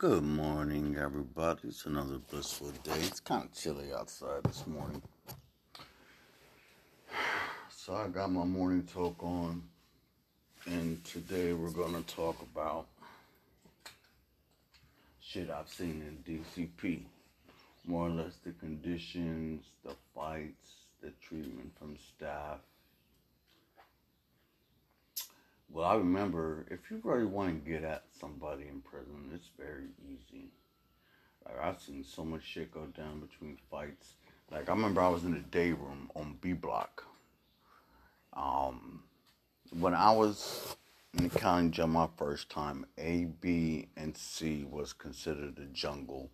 Good morning, everybody. It's another blissful day. It's kind of chilly outside this morning. So I got my morning talk on, and today we're going to talk about shit I've seen in DCP. More or less the conditions, the fights, the treatment from staff. Well, I remember, if you really want to get at somebody in prison, it's very easy. Like, I've seen so much shit go down between fights. Like, I remember I was in the day room on B block. When I was in the county jail my first time, A, B, and C was considered the jungle.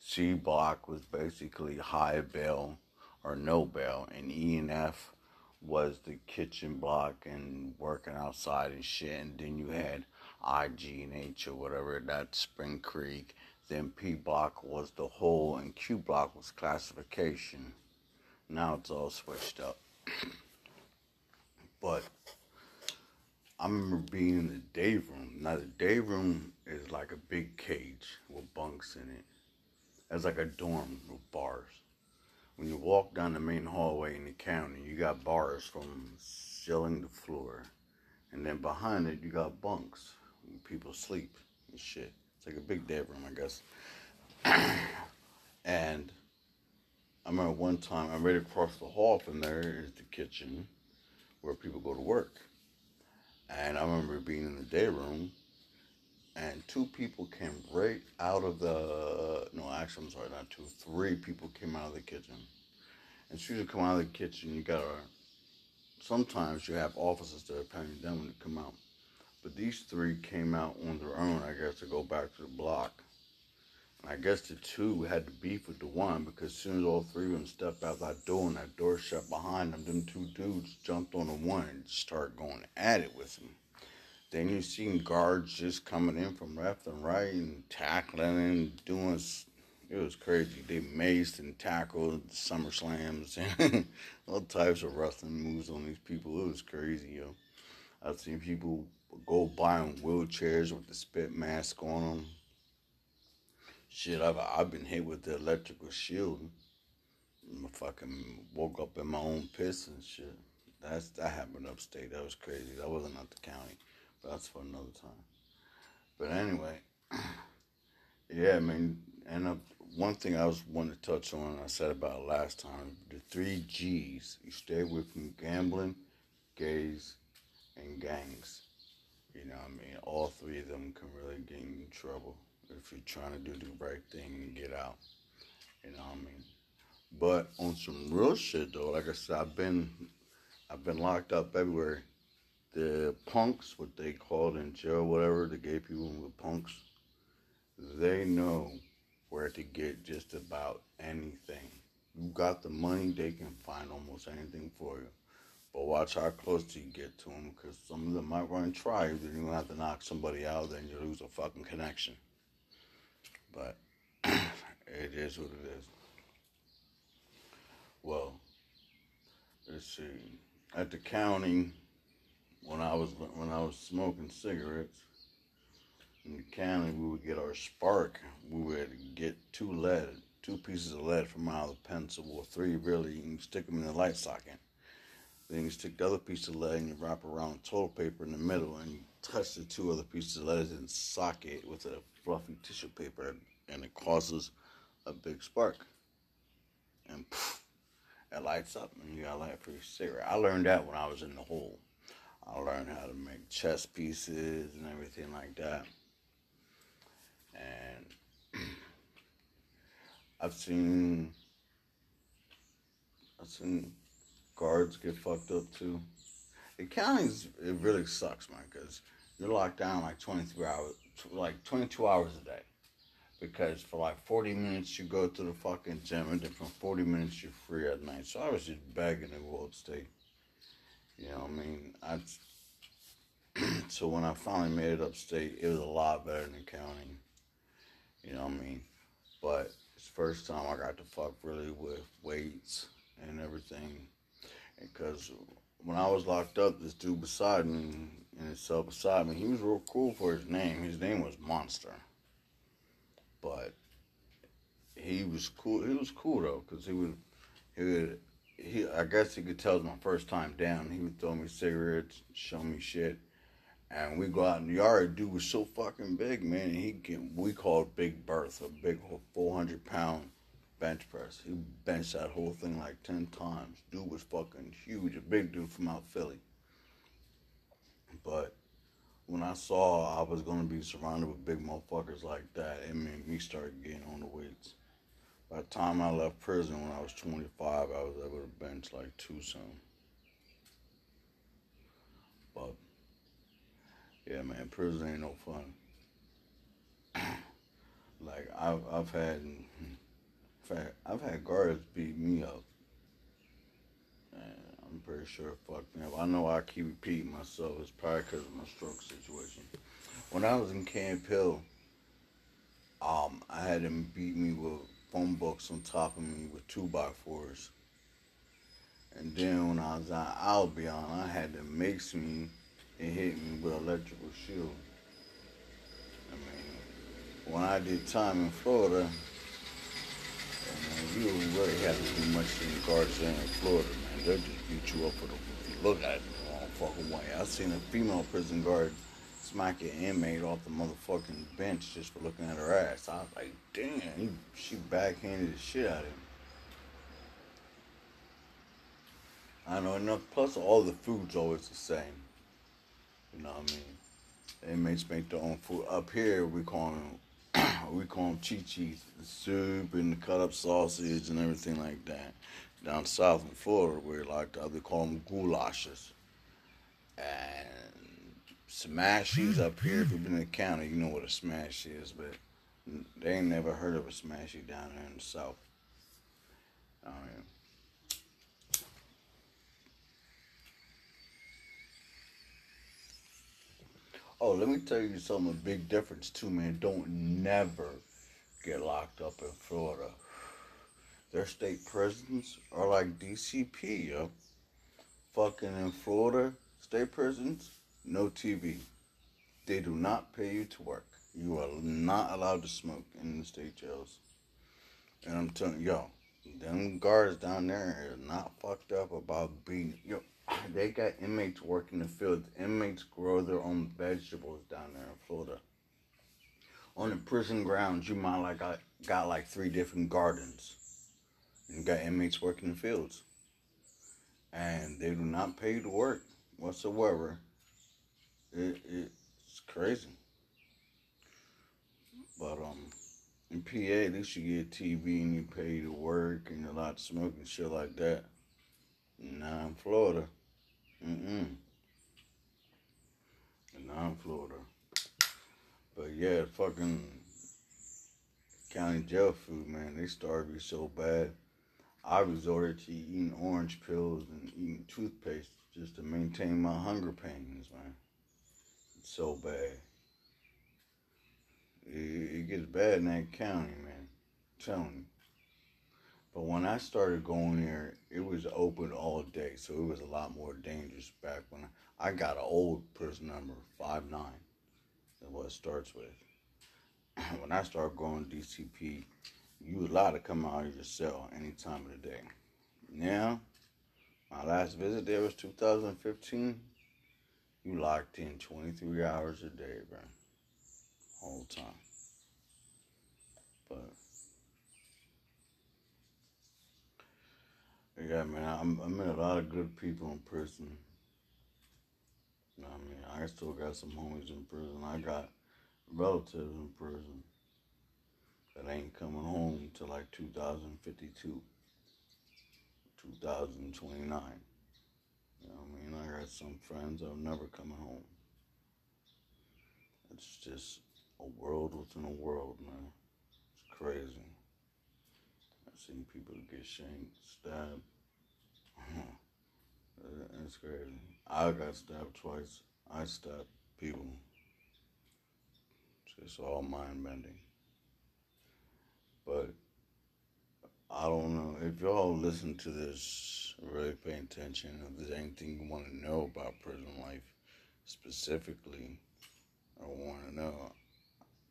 C block was basically high bail or no bail, and E and F was the kitchen block and working outside and shit. And then you had IG and H or whatever, that's Spring Creek. Then P block was the hole and Q block was classification. Now it's all switched up. But I remember being in the day room. Now the day room is like a big cage with bunks in it. It's like a dorm with bars. When you walk down the main hallway in the county, you got bars from ceiling to floor. And then behind it, you got bunks where people sleep and shit. It's like a big dead room, I guess. And I remember one time, I'm right across the hall from there is the kitchen where people go to work. And I remember being in the day room, and three people came out of the kitchen. And as soon as you come out of the kitchen, sometimes you have officers that are patting you down when you come out. But these three came out on their own, I guess, to go back to the block. And I guess the two had to beef with the one, because as soon as all three of them stepped out that door and that door shut behind them, them two dudes jumped on the one and started going at it with him. Then you seen guards just coming in from left and right and tackling and doing, it was crazy. They maced and tackled, summer slams, and all types of wrestling moves on these people. It was crazy, yo. I've seen people go by in wheelchairs with the spit mask on them. Shit, I've been hit with the electrical shield. I fucking woke up in my own piss and shit. That happened upstate. That was crazy. That wasn't at the county. But that's for another time. But anyway, yeah, I mean, one thing I was wanting to touch on, I said about last time, the 3 G's. You stay away from gambling, gays, and gangs. You know what I mean? All three of them can really get you in trouble if you're trying to do the right thing and get out. You know what I mean? But on some real shit, though, like I said, I've been locked up everywhere. The punks, what they called in jail, whatever, the gay people with punks, they know where to get just about anything. You got the money, they can find almost anything for you. But watch how close you get to them, because some of them might run tribes, and you're going to have to knock somebody out, then you lose a fucking connection. But it is what it is. Well, let's see. At the county, when I was smoking cigarettes in the county, we would get our spark. We would get two pieces of lead from out of the pencil, or three really. You can stick them in the light socket. Then you stick the other piece of lead and you wrap around toilet paper in the middle, and you touch the two other pieces of lead in the socket with a fluffy tissue paper, and it causes a big spark. And poof, it lights up, and you got light for your cigarette. I learned that when I was in the hole. I learned how to make chess pieces and everything like that. And I've seen guards get fucked up too. The counties, it really sucks, man, because you're locked down like 22 hours a day. Because for like 40 minutes you go to the fucking gym, and then for 40 minutes you're free at night. So I was just begging to go upstate. You know what I mean? So when I finally made it upstate, it was a lot better than county. You know what I mean? But it's the first time I got to fuck really with weights and everything. Because when I was locked up, this dude beside me, he was real cool for his name. His name was Monster. But he was cool. It was cool though, cause he would, I guess he could tell it was my first time down. He would throw me cigarettes, show me shit, and we go out in the yard. Dude was so fucking big, man. We called Big Berth, a big 400-pound bench press. He benched that whole thing like 10 times. Dude was fucking huge, a big dude from out Philly. But when I saw I was gonna be surrounded with big motherfuckers like that, it made me start getting on the weights. By the time I left prison when I was 25, I was able to bench like 2 some. But yeah, man, prison ain't no fun. Like I've had guards beat me up. And I'm pretty sure it fucked me up. I know I keep repeating myself. It's probably because of my stroke situation. When I was in Camp Hill, I had them beat me with phone books on top of me with 2x4s. And then when I was on Albion, I had them mix me and hit me with electrical shield. I mean, when I did time in Florida, you really have to do much in the guards there in Florida, man. They'll just beat you up if you look at it the wrong fucking way. I seen a female prison guard smack an inmate off the motherfucking bench just for looking at her ass. I was like, damn, she backhanded the shit out of him. I know enough. Plus, all the food's always the same. You know what I mean? The inmates make their own food. Up here, we call them. We call them chi-chis, the soup and the cut-up sausage and everything like that. Down south in Florida, where like the other call them goulashes. And smashies up here, if you've been in the county, you know what a smash is, but they ain't never heard of a smashie down there in the south. I mean, oh, let me tell you something, a big difference too, man. Don't never get locked up in Florida. Their state prisons are like DCP, yo. Fucking in Florida, state prisons, no TV. They do not pay you to work. You are not allowed to smoke in the state jails. And I'm telling y'all, them guards down there are not fucked up about being, yo. They got inmates working the fields. Inmates grow their own vegetables down there in Florida. On the prison grounds, you might like got like 3 different gardens. And you got inmates working the fields. And they do not pay you to work whatsoever. It's crazy. But in PA, at least you get TV and you pay to work and you're allowed to smoke and shit like that. Nah, in Florida. Not in Florida. But yeah, fucking county jail food, man. They starved me so bad. I resorted to eating orange pills and eating toothpaste just to maintain my hunger pains, man. It's so bad. It gets bad in that county, man. I'm telling you. But when I started going there, it was open all day, so it was a lot more dangerous back when I got an old prison number, 59. That's what it starts with. When I started going to DCP, you were allowed to come out of your cell any time of the day. Now, my last visit there was 2015. You locked in 23 hours a day, bro. Whole time. But yeah, man, I met a lot of good people in prison. You know what I mean? I still got some homies in prison. I got relatives in prison that ain't coming home until like 2052, 2029. You know what I mean? I got some friends that are never coming home. It's just a world within a world, man. It's crazy. Seen people get shanked, stabbed. That's crazy. I got stabbed twice. I stabbed people. It's just all mind-bending. But I don't know. If y'all listen to this, really pay attention. If there's anything you want to know about prison life specifically, or want to know,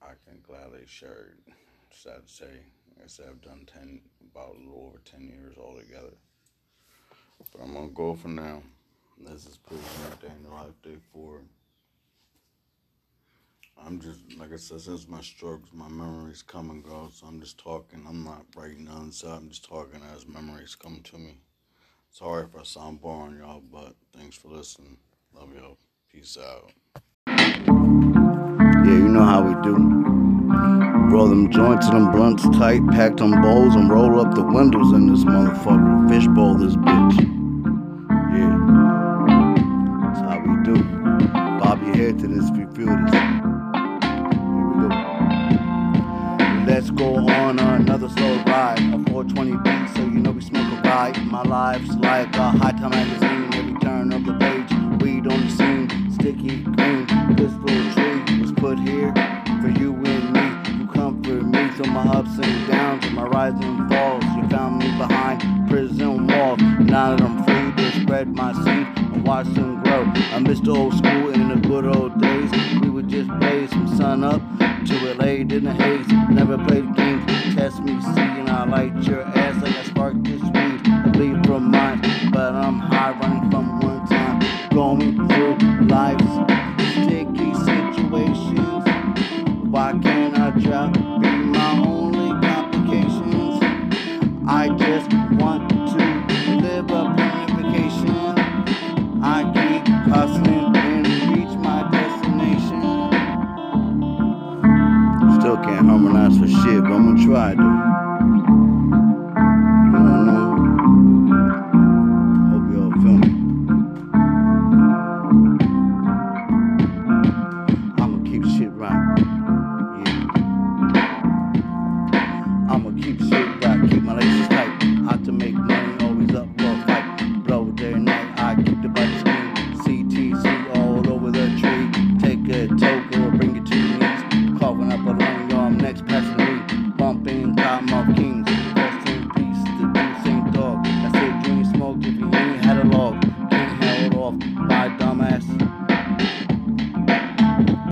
I can gladly share it. So I'd say, like I said, I've done 10, about a little over 10 years altogether. But I'm going to go for now. This is Prisoner Daniel Life Day 4. I'm just, like I said, since my strokes, my memories come and go, so I'm just talking. I'm not writing nothing, so I'm just talking as memories come to me. Sorry if I sound boring, y'all, but thanks for listening. Love y'all. Peace out. Yeah, you know how we do. Roll them joints and them blunts tight, pack them bowls and roll up the windows in this motherfucker. Fishbowl this bitch. Yeah, that's how we do. Bob your head to this if you feel this. Let's go on another slow ride. A 420 beat, so you know we smoke a ride. My life's like a high time magazine. Every turn of the page, weed on the scene, sticky green. This little tree was put here for you and me. You comfort me through my ups and downs, and my rises and falls. You found me behind prison walls. Now that I'm free to spread my seed and watch them grow. I miss the old school in the good old days. We would just blaze from sun up to it laid in the haze. Never played games, test me, see, and I light your ass like I spark this weed. I leave from mine, but I'm high running from one time. Going through life's sticky situations. Why can't I drop? Be my only complications. I just want to live a permanent vacation. I keep hustling and reach my destination. Still can't harmonize for shit, but I'm gonna try to.